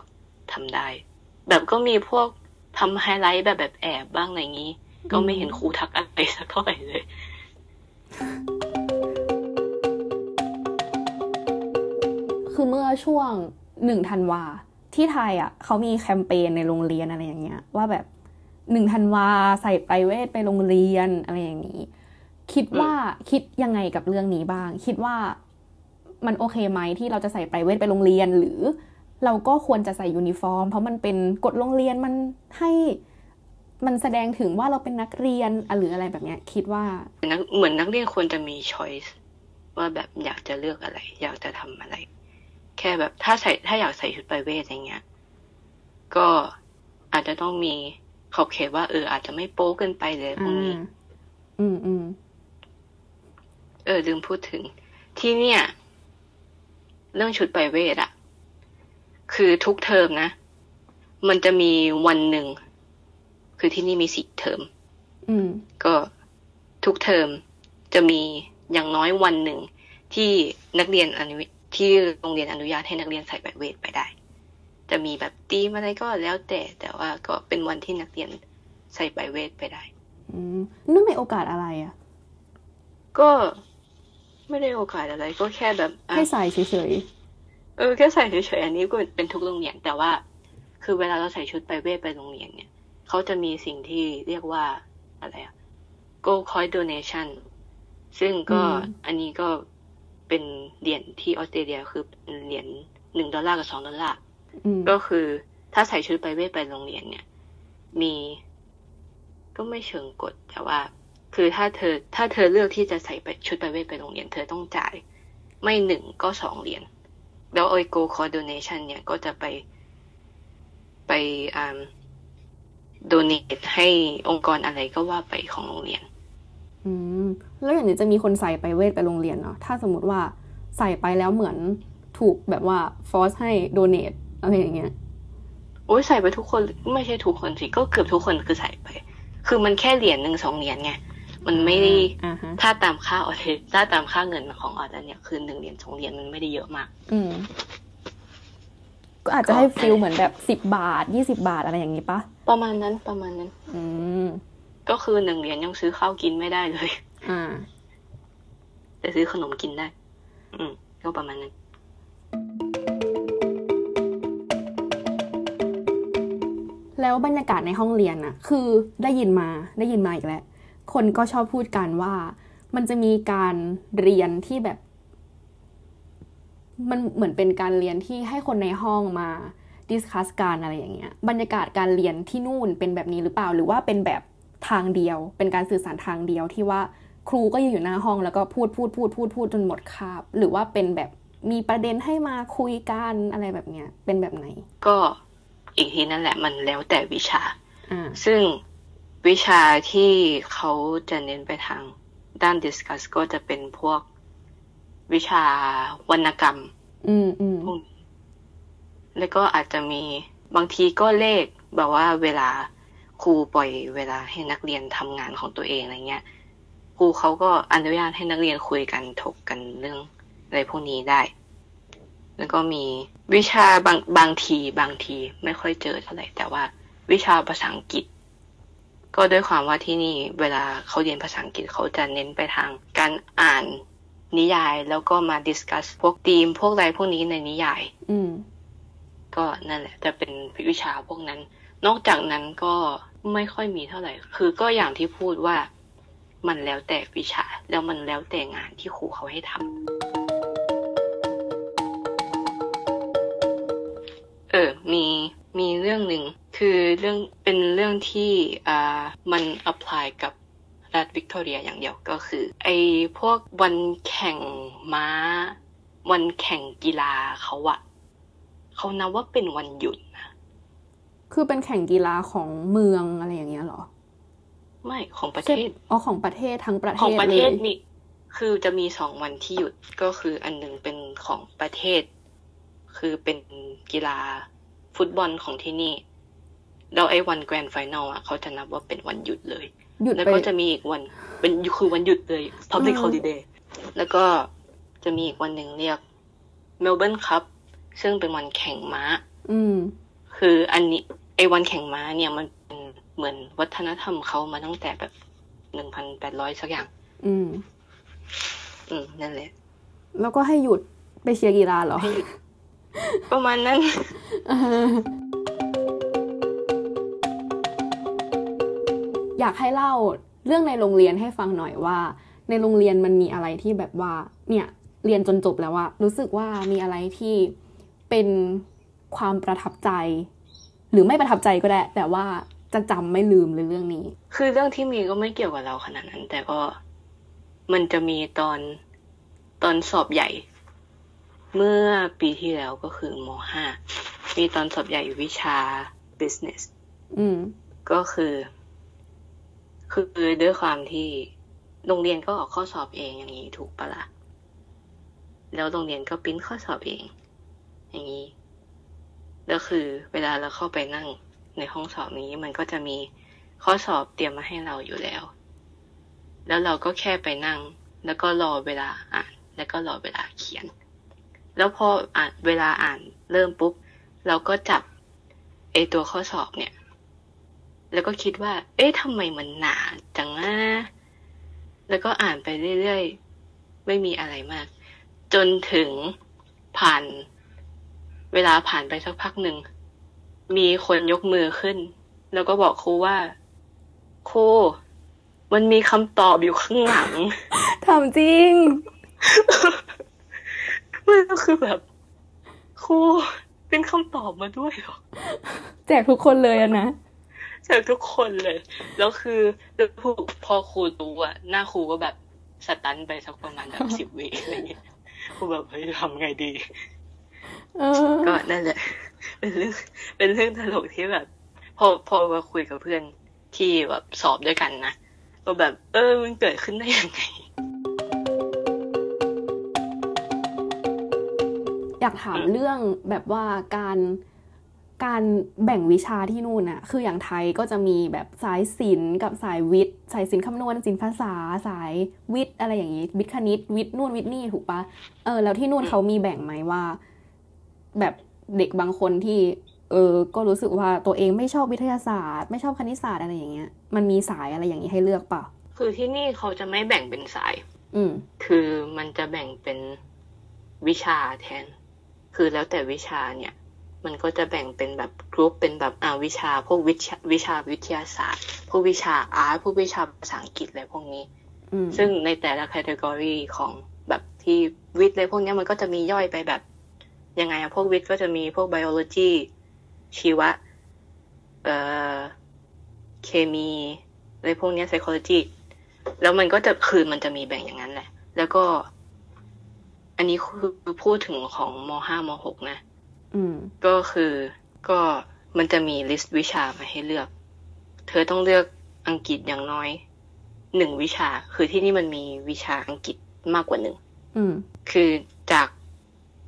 ทำได้แบบก็มีพวกทำไฮไลท์แบบแบบแอบบ้างอะไรงี้ก็ไม่เห็นครูทักอะไรสักเท่าไหร่เลยคือเมื่อช่วงหนึ่งธันวาที่ไทยอ่ะเขามีแคมเปญในโรงเรียนอะไรอย่างเงี้ยว่าแบบหนึ่งธันวาใส่ไพรเวทไปโรงเรียนอะไรอย่างนี้คิดว่าคิดยังไงกับเรื่องนี้บ้างคิดว่ามันโอเคไหมที่เราจะใส่ไพรเวทไปโรงเรียนหรือเราก็ควรจะใส่ยูนิฟอร์มเพราะมันเป็นกฎโรงเรียนมันให้มันแสดงถึงว่าเราเป็นนักเรียนหรืออะไรแบบเนี้ยคิดว่าเหมือนนักเรียนควรจะมี choice ว่าแบบอยากจะเลือกอะไรอยากจะทำอะไรแค่แบบถ้าใส่ถ้าอยากใส่ชุดไพรเวทอย่างเงี้ยก็อาจจะต้องมีขอบเขตว่าเอออาจจะไม่โป๊เกินไปเลยพวกนี้อืมอืมเออลืมพูดถึงที่เนี่ยเรื่องชุดไพรเวทอะคือทุกเทอมนะมันจะมีวันหนึ่งคือที่นี่มีสี่เทอมอืมก็ทุกเทอมจะมีอย่างน้อยวันหนึ่งที่นักเรียนอนุที่โรงเรียนอนุญาตให้นักเรียนใส่แบบเวทไปได้จะมีแบบตีมอะไรก็แล้วแต่แต่ว่าก็เป็นวันที่นักเรียนใส่แบบเวทไปได้ อืมนั่นเป็นโอกาสอะไรอ่ะก็ไม่ได้โอกาสอะไรก็แค่แบบแค่ใส่เฉยๆเออแค่ใส่เฉยๆอันนี้ก็เป็นทุกโรงเรียนแต่ว่าคือเวลาเราใส่ชุดไปเวทไปโรงเรียนเนี่ยเขาจะมีสิ่งที่เรียกว่าอะไรอ่ะ Gold Coin Donation ซึ่งก็อันนี้ก็เป็นเหรียญที่ออสเตรเลียคือเหรียญหนึ่งดอลลาร์กับสองดอลลาร์ก็คือถ้าใส่ชุดไปเวทไปโรงเรียนเนี่ยมีก็ไม่เชิงกฎแต่ว่าคือถ้าเธอถ้าเธอเลือกที่จะใส่ไปชุดไปเวทไปโรงเรียนเธอต้องจ่ายไม่หนึ่งก็สองเหรียญแล้วไอ้ Gold Coin Donation เนี่ยก็จะไปไปอ่าโดเนทให้องค์กรอะไรก็ว่าไปของโรงเรียนอืมแล้วอย่างนี้จะมีคนใส่ไปเวทไปโรงเรียนเนาะถ้าสมมติว่าใส่ไปแล้วเหมือนถูกแบบว่าฟอร์สให้โดเนทอะไรอย่างเงี้ยโอ้ยใส่ไปทุกคนไม่ใช่ทุกคนสิก็เกือบทุกคนคือใส่ไปคือมันแค่เหรียญหนึ่งสองเหรียญไงมันไม่ได้ถ้าตามค่าออเดนถ้าตามค่าเงินของออเดนเนี่ยคือหนึ่งเหรียญสองเหรียญมันไม่ได้เยอะมากอืมก็อาจจะให้ฟิลเหมือนแบบสิบบาทยี่สิบบาทอะไรอย่างนี้ปะประมาณนั้นประมาณนั้นอืมก็คือหนึ่งเหรียญยังซื้อข้าวกินไม่ได้เลยอ่าแต่ซื้อขนมกินได้อืมก็ประมาณนั้นแล้วบรรยากาศในห้องเรียนน่ะคือได้ยินมาได้ยินมาอีกแล้วคนก็ชอบพูดกันว่ามันจะมีการเรียนที่แบบมันเหมือนเป็นการเรียนที่ให้คนในห้องมาดิสคัสกันอะไรอย่างเงี้ยบรรยากาศการเรียนที่นู่นเป็นแบบนี้หรือเปล่าหรือว่าเป็นแบบทางเดียวเป็นการสื่อสารทางเดียวที่ว่าครูก็ยืนอยู่หน้าห้องแล้วก็พูดพูดพูดพูดพูดจนหมดคาบหรือว่าเป็นแบบมีประเด็นให้มาคุยกันอะไรแบบเนี้ยเป็นแบบไหนก็อีกทีนั่นแหละมันแล้วแต่วิชาซึ่งวิชาที่เขาจะเน้นไปทางด้านดิสคัสก็จะเป็นพวกวิชาวรรณกรรมอืมอืมแล้วก็อาจจะมีบางทีก็เลขแบบว่าเวลาครูปล่อยเวลาให้นักเรียนทำงานของตัวเองอะไรเงี้ยครูเขาก็อนุญาตให้นักเรียนคุยกันถกกันเรื่องอะไรพวกนี้ได้แล้วก็มีวิชาบางบางทีบางทีไม่ค่อยเจอเท่าไหร่แต่ว่าวิชาภาษาอังกฤษก็ด้วยความว่าที่นี่เวลาเขาเรียนภาษาอังกฤษเขาจะเน้นไปทางการอ่านนิยายแล้วก็มาดิสคัสพวกธีมพวกอะไรพวกนี้ในนิยายอืมก็นั่นแหละจะเป็นวิชาพวกนั้นนอกจากนั้นก็ไม่ค่อยมีเท่าไหร่คือก็อย่างที่พูดว่ามันแล้วแต่วิชาแล้วมันแล้วแต่งานที่ครูเขาให้ทำเออมีมีเรื่องหนึ่งคือเรื่องเป็นเรื่องที่อ่ามันอัพพลายกับรัฐวิกตอเรียอย่างเดียวก็คือไอ้พวกวันแข่งม้าวันแข่งกีฬาเขาอะเขานับว่าเป็นวันหยุดนะคือเป็นแข่งกีฬาของเมืองอะไรอย่างเงี้ยหรอไม่ของประเทศอ๋อของประเทศทั้งประเทศของประเทศมีคือจะมีสองวันที่หยุดก็คืออันนึงเป็นของประเทศคือเป็นกีฬาฟุตบอลของที่นี่แล้วไอ้วันแกรนด์ไฟนอลอ่ะเขาจะนับว่าเป็นวันหยุดเลยแล้วก็จะมีอีกวันเป็นคือวันหยุดเลย public holiday แล้วก็จะมีอีกวันหนึ่งเรียก Melbourne Cup ซึ่งเป็นวันแข่งม้าคืออันนี้ไอ้วันแข่งม้าเนี่ยมันเป็นเหมือนวัฒนธรรมเขามาตั้งแต่แบบหนึ่งพันแปดร้อยสักอย่างอืมอืมนั่นแหละแล้วก็ให้หยุดไปเชียร์กีฬาเหรอ ประมาณนั้น อยากให้เล่าเรื่องในโรงเรียนให้ฟังหน่อยว่าในโรงเรียนมันมีอะไรที่แบบว่าเนี่ยเรียนจนจบแล้วว่ารู้สึกว่ามีอะไรที่เป็นความประทับใจหรือไม่ประทับใจก็ได้แต่ว่าจะจำไม่ลืมเลยเรื่องนี้คือเรื่องที่มีก็ไม่เกี่ยวกับเราขนาดนั้นแต่ก็มันจะมีตอนตอนสอบใหญ่เมื่อปีที่แล้วก็คือม.ห้า มีตอนสอบใหญ่วิชา business อืมก็คือคือด้วยความที่โรงเรียนก็ออกข้อสอบเองอย่างนี้ถูกปะล่ะแล้วโรงเรียนก็ปริ้นข้อสอบเองอย่างนี้แล้วคือเวลาเราเข้าไปนั่งในห้องสอบนี้มันก็จะมีข้อสอบเตรียมมาให้เราอยู่แล้วแล้วเราก็แค่ไปนั่งแล้วก็รอเวลาอ่านแล้วก็รอเวลาเขียนแล้วพออ่านเวลาอ่านเริ่มปุ๊บเราก็จับไอ้ตัวข้อสอบเนี่ยแล้วก็คิดว่าเอ๊ะทำไมมันหนา จังนะแล้วก็อ่านไปเรื่อยๆไม่มีอะไรมากจนถึงผ่านเวลาผ่านไปสักพักหนึ่งมีคนยกมือขึ้นแล้วก็บอกครูว่าครูมันมีคำตอบอยู่ข้างหลังถามจริงมันก็คือแบบครูเป็นคำตอบมาด้วยหรอแจกทุกคนเลยอะนะแจกทุกคนเลยแล้วคือแล้วพอครูดูอะหน้าครูก็แบบสตันไปสักประมาณแบบสิบวิอะไรเงี้ยครูแบบเฮ้ยทำไงดีก็นั่นแหละเป็นเรื่องเป็นเรื่องตลกที่แบบพอพอมาคุยกับเพื่อนที่แบบสอบด้วยกันนะก็แบบเออมันเกิดขึ้นได้ยังไงอยากถามเรื่องแบบว่าการการแบ่งวิชาที่นู่นอะคืออย่างไทยก็จะมีแบบสายศิลป์กับสายวิทย์สายศิลป์คำนวณศิลป์ภาษาสายวิทย์อะไรอย่างงี้วิทย์คณิตวิทย์นู่นวิทย์นี่ถูกปะเออแล้วที่นู่นเขามีแบ่งไหมว่าแบบเด็กบางคนที่เออก็รู้สึกว่าตัวเองไม่ชอบวิทยาศาสตร์ไม่ชอบคณิตศาสตร์อะไรอย่างเงี้ยมันมีสายอะไรอย่างงี้ให้เลือกเปล่าคือที่นี่เขาจะไม่แบ่งเป็นสายอืมคือมันจะแบ่งเป็นวิชาแทนคือแล้วแต่วิชาเนี่ยมันก็จะแบ่งเป็นแบบกรุ๊ปเป็นแบบอ่าวิชาพวกวิชาวิชาวิทยาศาสตร์พวกวิชาอาร์ตพวกวิชาภาษาอังกฤษอะไรพวกนี้ซึ่งในแต่ละแคตตากรีของแบบที่วิทย์อะไรพวกนี้มันก็จะมีย่อยไปแบบยังไงอะพวกวิทย์ก็จะมีพวกไบโอโลจีชีวะเอ่อเคมีอะไรพวกนี้ไซโคโลจีแล้วมันก็จะคือมันจะมีแบ่งอย่างนั้นแหละแล้วก็อันนี้คือพูดถึงของม.ห้าม.หกนะก็คือก็มันจะมีลิสต์วิชามาให้เลือกเธอต้องเลือกอังกฤษอย่างน้อยหนึ่งวิชาคือที่นี่มันมีวิชาอังกฤษมากกว่าหนึ่งคือจาก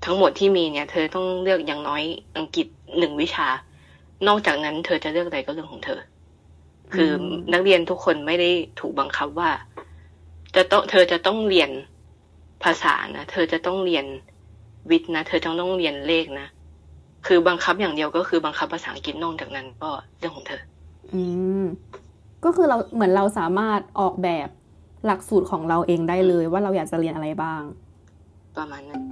ทั้งหมดที่มีเนี่ยเธอต้องเลือกอย่างน้อยอังกฤษหนึ่งวิชานอกจากนั้นเธอจะเลือกอะไรก็เรื่องของเธอคือนักเรียนทุกคนไม่ได้ถูกบังคับว่าจะต้องเธอจะต้องเรียนภาษานะเธอจะต้องเรียนวิทย์นะเธอจะต้องเรียนเลขนะคือบังคับอย่างเดียวก็คือบังคับภาษาอังกฤษนอกจากนั้นก็เรื่องของเธออืมก็คือเราเหมือนเราสามารถออกแบบหลักสูตรของเราเองได้เลยว่าเราอยากจะเรียนอะไรบ้างประมาณนั้น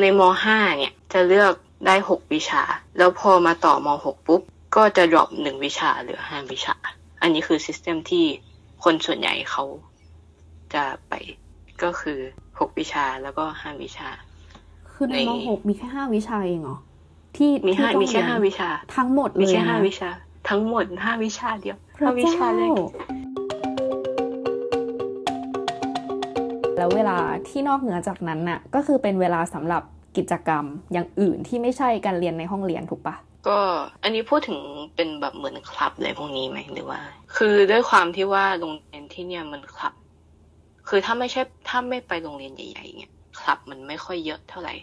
ในม.ห้าเนี่ยจะเลือกได้หกวิชาแล้วพอมาต่อม.หกปุ๊บก็จะดรอปหนึ่งวิชาเหลือห้าวิชาอันนี้คือซิสเต็มที่คนส่วนใหญ่เขาจะไปก็คือหกวิชาแล้วก็ห้าวิชาคือในม.หกมีแค่ห้าวิชาเองเหรอที่มีห้ามีแค่ห้าวิชาทั้งหมดเลยมีแค่ห้าวิชาทั้งหมดห้าวิชาเดียวห้าวิชาเลยแล้วเวลาที่นอกเหนือจากนั้นน่ะก็คือเป็นเวลาสำหรับกิจกรรมอย่างอื่นที่ไม่ใช่การเรียนในห้องเรียนถูกปะก็อันนี้พูดถึงเป็นแบบเหมือนคลับอะไรพวกนี้ไหมหรือว่าคือด้วยความที่ว่าโรงเรียนที่เนี่ยมันคลับคือถ้าไม่ใช่ถ้าไม่ไปโรงเรียนใหญ่ๆเนี่ยคลับมันไม่ค่อยเยอะเท่าไหร่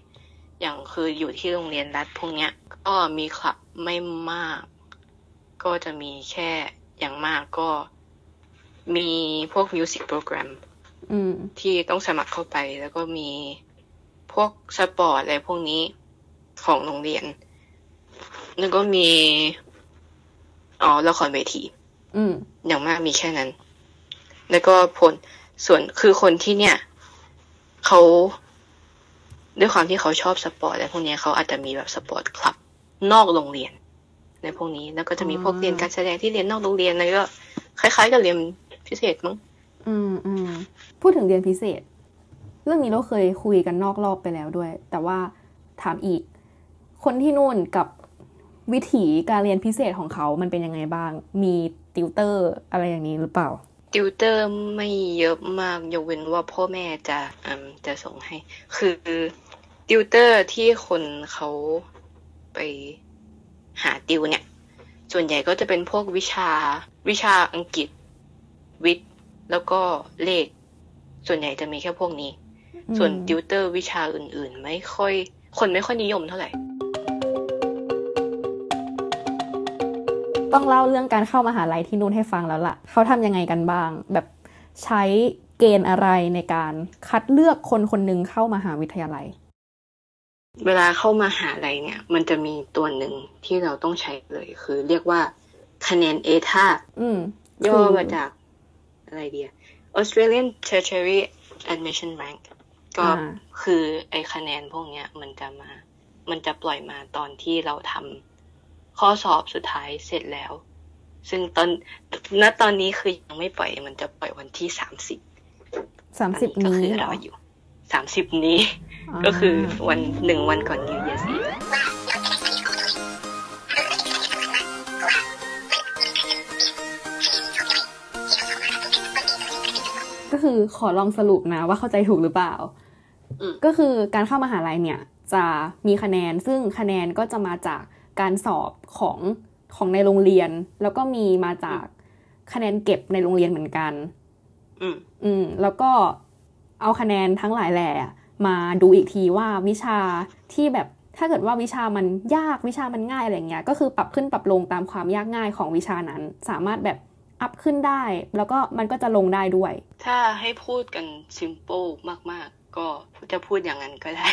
อย่างคืออยู่ที่โรงเรียนรัฐพวกเนี้ยก็มีคลับไม่มากก็จะมีแค่อย่างมากก็มีพวกมิวสิกโปรแกรมที่ต้องสมัครเข้าไปแล้วก็มีพวกสปอร์ตอะไรพวกนี้ของโรงเรียนแล้วก็มีอ๋อละครเวทีอืมอย่างมากมีแค่นั้นแล้วก็ผลส่วนคือคนที่เนี่ยเขาด้วยความที่เขาชอบสปอร์ตอะไรพวกนี้เขาอาจจะมีแบบสปอร์ตคลับนอกโรงเรียนในพวกนี้แล้วก็จะมีพวกเรียนการแสดงที่เรียนนอกโรงเรียนแล้วก็คล้ายๆกับเรียนพิเศษมั้งอืมอืมพูดถึงเรียนพิเศษเรื่องนี้เราเคยคุยกันนอกรอบไปแล้วด้วยแต่ว่าถามอีกคนที่นู่นกับวิถีการเรียนพิเศษของเขามันเป็นยังไงบ้างมีติวเตอร์อะไรอย่างนี้หรือเปล่าติวเตอร์ไม่เยอะมากยกเว้นว่าพ่อแม่จะอืมจะส่งให้คือติวเตอร์ที่คนเขาไปหาติวเนี่ยส่วนใหญ่ก็จะเป็นพวกวิชาวิชาอังกฤษวิทย์แล้วก็เลขส่วนใหญ่จะมีแค่พวกนี้ส่วนติวเตอร์วิชาอื่นๆไม่ค่อยคนไม่ค่อยนิยมเท่าไหร่ต้องเล่าเรื่องการเข้ามหาลัยที่นู่นให้ฟังแล้วล่ะเขาทำยังไงกันบ้างแบบใช้เกณฑ์อะไรในการคัดเลือกคนคนหนึ่งเข้ามหาวิทยาลัยเวลาเข้ามหาลัยเนี่ยมันจะมีตัวหนึ่งที่เราต้องใช้เลยคือเรียกว่า คะแนนเอทาย่อมาจากอะไรเดีย Australian Tertiary Admission Rank ก็คือไอคะแนนพวกเนี้ยมันจะมามันจะปล่อยมาตอนที่เราทำข้อสอบสุดท้ายเสร็จแล้วซึ่งตอนณตอนนี้คือยังไม่ปล่อยมันจะปล่อยวันที่สามสิบ สามสิบ นี้รออยู่สามสิบนี้ก็คือวันหนึ่งวันก่อน New Year's Eve ก็คือขอลองสรุปนะว่าเข้าใจถูกหรือเปล่าก็คือการเข้ามหาลัยเนี่ยจะมีคะแนนซึ่งคะแนนก็จะมาจากการสอบของของในโรงเรียนแล้วก็มีมาจากคะแนนเก็บในโรงเรียนเหมือนกันอืมอืมแล้วก็เอาคะแนนทั้งหลายแหล่มาดูอีกทีว่าวิชาที่แบบถ้าเกิดว่าวิชามันยากวิชามันง่ายอะไรเงี้ยก็คือปรับขึ้นปรับลงตามความยากง่ายของวิชานั้นสามารถแบบอัพขึ้นได้แล้วก็มันก็จะลงได้ด้วยถ้าให้พูดกันซิมเปิลมากๆก็จะพูดอย่างนั้นก็ได้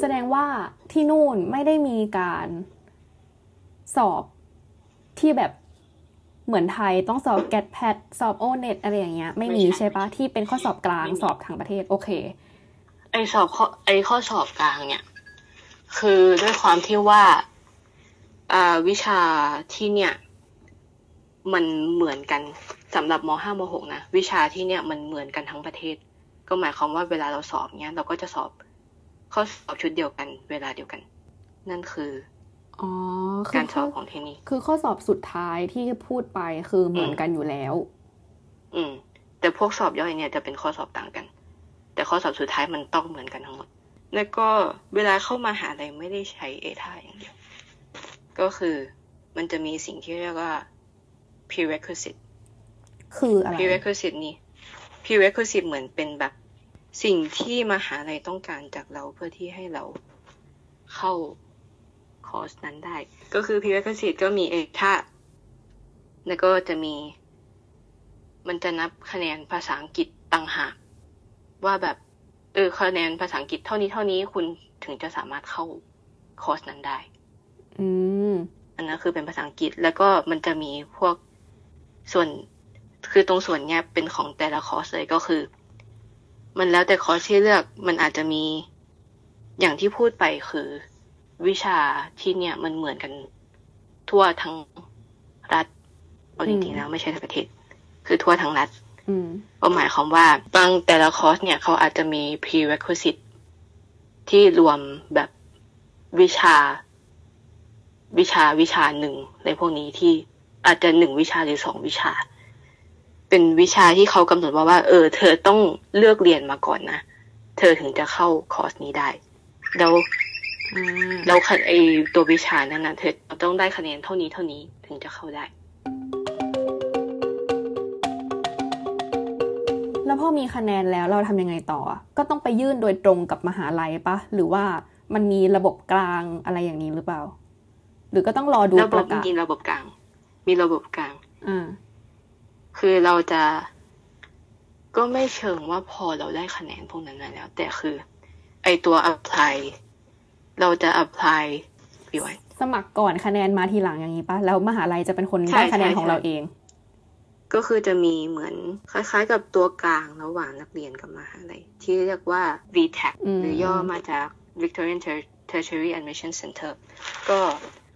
แสดงว่าที่นู่นไม่ได้มีการสอบที่แบบเหมือนไทยต้องสอบ แกท แพท สอบ โอ เน็ต อะไรอย่างเงี้ยไม่มีใช่ปะที่เป็นข้อสอบกลางสอบทางประเทศโอเคไอสอบข้อไอข้อสอบกลางเนี่ยคือด้วยความที่ว่าอ่าวิชาที่เนี่ยมันเหมือนกันสำหรับม.ห้าม ม.หก นะวิชาที่เนี่ยมันเหมือนกันทั้งประเทศก็หมายความว่าเวลาเราสอบเนี่ยเราก็จะสอบข้อสอบชุดเดียวกันเวลาเดียวกันนั่นคืออ๋อการสอบของที่นี่คือข้อสอบสุดท้ายที่พูดไปคือเหมือนกันอยู่แล้วอืมแต่พวกสอบย่อยเนี่ยจะเป็นข้อสอบต่างกันแต่ข้อสอบสุดท้ายมันต้องเหมือนกันทั้งหมดแล้วก็เวลาเข้ามาหาลัยไม่ได้ใช้เอท่าอย่างเดียวก็คือมันจะมีสิ่งที่เรียกว่า prerequisite คืออะไร prerequisite นี่ prerequisite เหมือนเป็นแบบสิ่งที่มหาลัยต้องการจากเราเพื่อที่ให้เราเข้าคอร์สนั้นได้ก็คือ prerequisite ก็มีเอกท่าแล้วก็จะมีมันจะนับคะแนนภาษาอังกฤษต่างหากว่าแบบเออคะแนนภาษาอังกฤษเท่านี้เท่านี้คุณถึงจะสามารถเข้าคอร์สนั้นได้อืมอันนั้นคือเป็นภาษาอังกฤษแล้วก็มันจะมีพวกส่วนคือตรงส่วนเนี้ยเป็นของแต่ละคอร์สเลยก็คือมันแล้วแต่คอร์สที่เลือกมันอาจจะมีอย่างที่พูดไปคือวิชาที่เนี่ยมันเหมือนกันทั่วทั้งรัฐเอาจริงๆแล้วไม่ใช่ทั้งประเทศคือทั่วทั้งรัฐก็หมายความว่าบางแต่ละคอร์สเนี่ยเขาอาจจะมี prerequisite ที่รวมแบบวิชาวิชาวิชาหนึ่งในพวกนี้ที่อาจจะหนึ่งวิชาหรือสองวิชาเป็นวิชาที่เขากำหนดว่าว่าเออเธอต้องเลือกเรียนมาก่อนนะเธอถึงจะเข้าคอร์สนี้ได้แล้วแล้วไอตัววิชานั้นนะเธอต้องได้คะแนนเท่านี้เท่านี้ถึงจะเข้าได้แล้วพอมีคะแนนแล้วเราทำยังไงต่อก็ต้องไปยื่นโดยตรงกับมหาลัยปะหรือว่ามันมีระบบกลางอะไรอย่างนี้หรือเปล่าหรือก็ต้องรอดูประกาศมีระบบกลางมีระบบกลางอ่าคือเราจะก็ไม่เชิงว่าพอเราได้คะแนนพวกนั้นมาแล้วแต่คือไอตัว apply เราจะ apply ปีไว้สมัครก่อนคะแนนมาทีหลังอย่างนี้ป่ะแล้วมหาลัยจะเป็นคนได้คะแนนของเราเองก็คือจะมีเหมือนคล้ายๆกับตัวกลางระหว่างนักเรียนกับมหาลัยที่เรียกว่า วี ที เอ ซี หรือย่อมาจาก Victorian Tertiary Admission Center ก็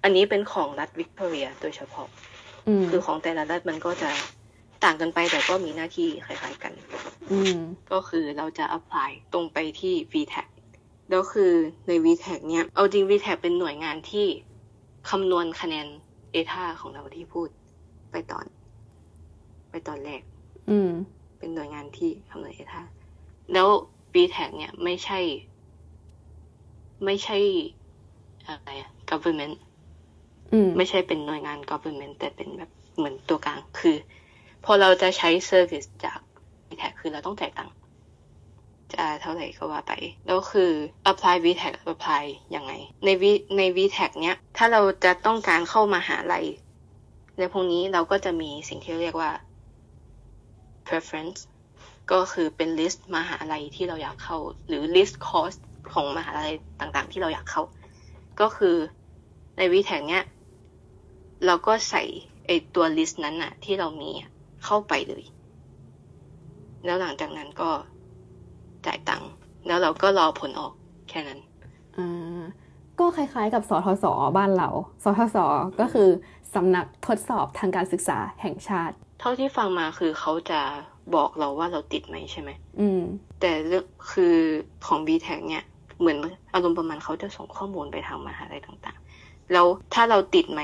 อันนี้เป็นของรัฐวิกตอเรียโดยเฉพาะคือของแต่ละรัฐมันก็จะต่างกันไปแต่ก็มีหน้าที่คล้ายๆกันก็คือเราจะ apply ตรงไปที่ วี ที เอ ซี แล้วคือใน วี ที เอ ซี เนี้ยเอาจริง วี ที เอ ซี เป็นหน่วยงานที่คำนวณคะแนนเอท่าของเราที่พูดไปตอนไปตอนแรกเป็นหน่วยงานที่คำนวณเอท่าแล้ว วี ที เอ ซี เนี้ยไม่ใช่ไม่ใช่อะไร government ไม่ใช่เป็นหน่วยงาน government แต่เป็นแบบเหมือนตัวกลางคือพอเราจะใช้เซอร์วิสจาก วี ที เอ ซี คือเราต้องจ่ายตังค์จะเท่าไหร่ก็ว่าไปแล้วคือ apply วี ที เอ ซี apply ยังไงใน V ใน วี ที เอ ซี เนี้ยถ้าเราจะต้องการเข้ามหาลัยในพวกนี้เราก็จะมีสิ่งที่เรียกว่า preference ก็คือเป็น list มหาลัยที่เราอยากเข้าหรือ list course ของมหาลัยต่างๆที่เราอยากเข้า ก็คือในวีแท็กเนี้ยเราก็ใส่ไอตัวลิสต์นั้นอะที่เรามีเข้าไปเลยแล้วหลังจากนั้นก็จ่ายตังค์แล้วเราก็รอผลออกแค่นั้นอ่าก็คล้ายๆกับสทศบ้านเราสทศก็คือสำนักทดสอบทางการศึกษาแห่งชาติเท่าที่ฟังมาคือเขาจะบอกเราว่าเราติดไหมใช่ไหมอืมแต่เรื่องคือของ บี แท็ก เนี่ยเหมือนอารมณ์ประมาณเขาจะส่งข้อมูลไปทางมหาลัยต่างๆแล้วถ้าเราติดไหม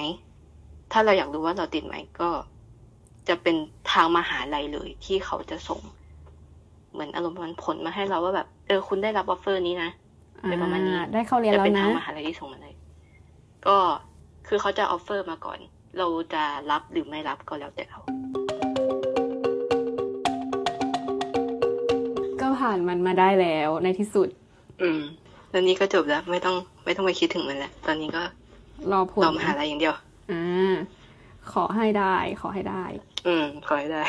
ถ้าเราอยากรู้ว่าเราติดไหมก็จะเป็นทางมหาลัยเลยที่เขาจะส่งเหมือนอารมณ์ประมาณผลมาให้เราว่าแบบเออคุณได้รับออฟเฟอร์นี้นะเป็นประมาณนี้ได้เข้าเรียนแล้วนะจะเป็นทางมหาลัยที่ส่งมาเลยก็คือเขาจะออฟเฟอร์มาก่อนเราจะรับหรือไม่รับก็แล้วแต่เราก็ผ่านมันมาได้แล้วในที่สุดอืมตอนนี้ก็จบแล้วไม่ต้องไม่ต้องไปคิดถึงมันแล้วตอนนี้ก็รอผลรอมหาลัยอย่างเดียวอ่าขอให้ได้ขอให้ได้อืมขอให้ได้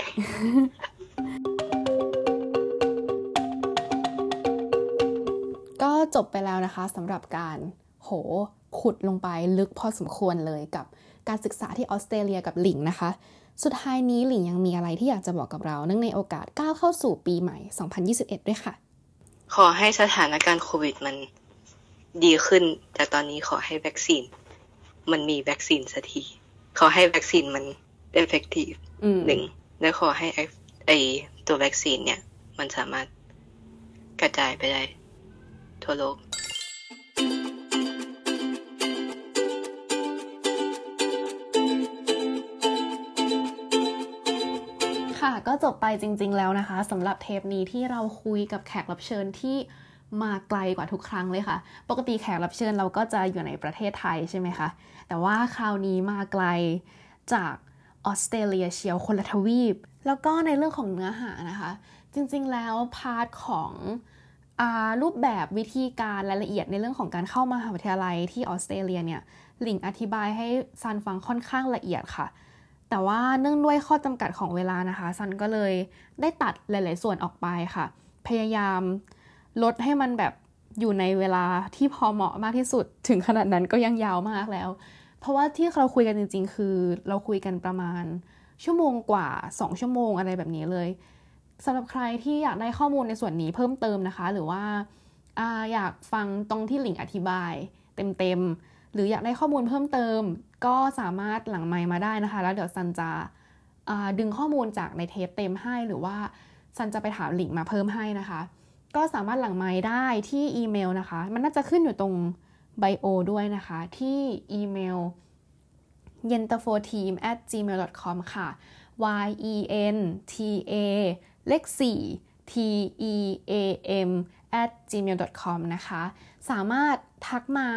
ก็จบไปแล้วนะคะสำหรับการโหขุดลงไปลึกพอสมควรเลยกับการศึกษาที่ออสเตรเลียกับหลิงนะคะสุดท้ายนี้หลิงยังมีอะไรที่อยากจะบอกกับเราเนื่องในโอกาสก้าวเข้าสู่ปีใหม่สองพันยี่สิบเอ็ดด้วยค่ะขอให้สถานการณ์โควิดมันดีขึ้นแต่ตอนนี้ขอให้วัคซีนมันมีวัคซีนสักทีขอให้วัคซีนมันเอฟเฟกตีฟหนึ่งและขอให้ไอตัววัคซีนเนี่ยมันสามารถกระจายไปได้ทั่วโลกค่ะก็จบไปจริงๆแล้วนะคะสำหรับเทปนี้ที่เราคุยกับแขกรับเชิญที่มาไกลกว่าทุกครั้งเลยค่ะปกติแขกรับเชิญเราก็จะอยู่ในประเทศไทยใช่ไหมคะแต่ว่าคราวนี้มาไกลจากออสเตรเลียเชียวคนละทวีปแล้วก็ในเรื่องของเนื้อหานะคะจริงๆแล้วพาร์ทของอ่ารูปแบบวิธีการรายละเอียดในเรื่องของการเข้ามหาวิทยาลัยที่ออสเตรเลียเนี่ยหลิงอธิบายให้ซันฟังค่อนข้างละเอียดค่ะแต่ว่าเนื่องด้วยข้อจำกัดของเวลานะคะซันก็เลยได้ตัดหลายๆส่วนออกไปค่ะพยายามลดให้มันแบบอยู่ในเวลาที่พอเหมาะมากที่สุดถึงขนาดนั้นก็ยังยาวมากแล้วเพราะว่าที่เราคุยกันจริงๆคือเราคุยกันประมาณชั่วโมงกว่าสองชั่วโมงอะไรแบบนี้เลยสำหรับใครที่อยากได้ข้อมูลในส่วนนี้เพิ่มเติมนะคะหรือว่า อ่าอยากฟังตรงที่หลิงอธิบายเต็มๆหรืออยากได้ข้อมูลเพิ่มเติมก็สามารถหลังไมค์มาได้นะคะแล้วเดี๋ยวซันจะอ่าดึงข้อมูลจากในเทปเต็มให้หรือว่าซันจะไปถามหลิงมาเพิ่มให้นะคะก็สามารถหลังไมค์ได้ที่อีเมลนะคะมันน่าจะขึ้นอยู่ตรงไบโอด้วยนะคะที่อีเมล เย็นตาโฟทีม แอท จีเมล ดอท คอม ค่ะ วาย อี เอ็น ที เอ เลข สี่ ที อี เอ เอ็ม แอท จีเมล ดอท คอม นะคะสามารถทักมา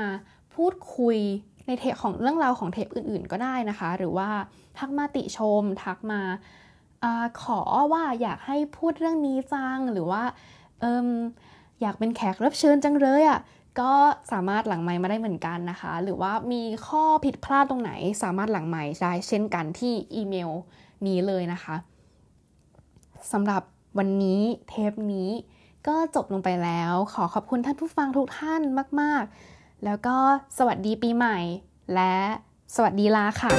พูดคุยในเทปของเรื่องราวของเทปอื่นๆก็ได้นะคะหรือว่าทักมาติชมทักมาอ่าขอว่าอยากให้พูดเรื่องนี้จังหรือว่าเอิ่มอยากเป็นแขกรับเชิญจังเลยอ่ะก็สามารถหลังไมค์มาได้เหมือนกันนะคะหรือว่ามีข้อผิดพลาดตรงไหนสามารถหลังไมค์ได้เช่นกันที่อีเมลนี้เลยนะคะสำหรับวันนี้เทปนี้ก็จบลงไปแล้วขอขอบคุณท่านผู้ฟังทุกท่านมากๆแล้วก็สวัสดีปีใหม่และสวัสดีลาค่ะ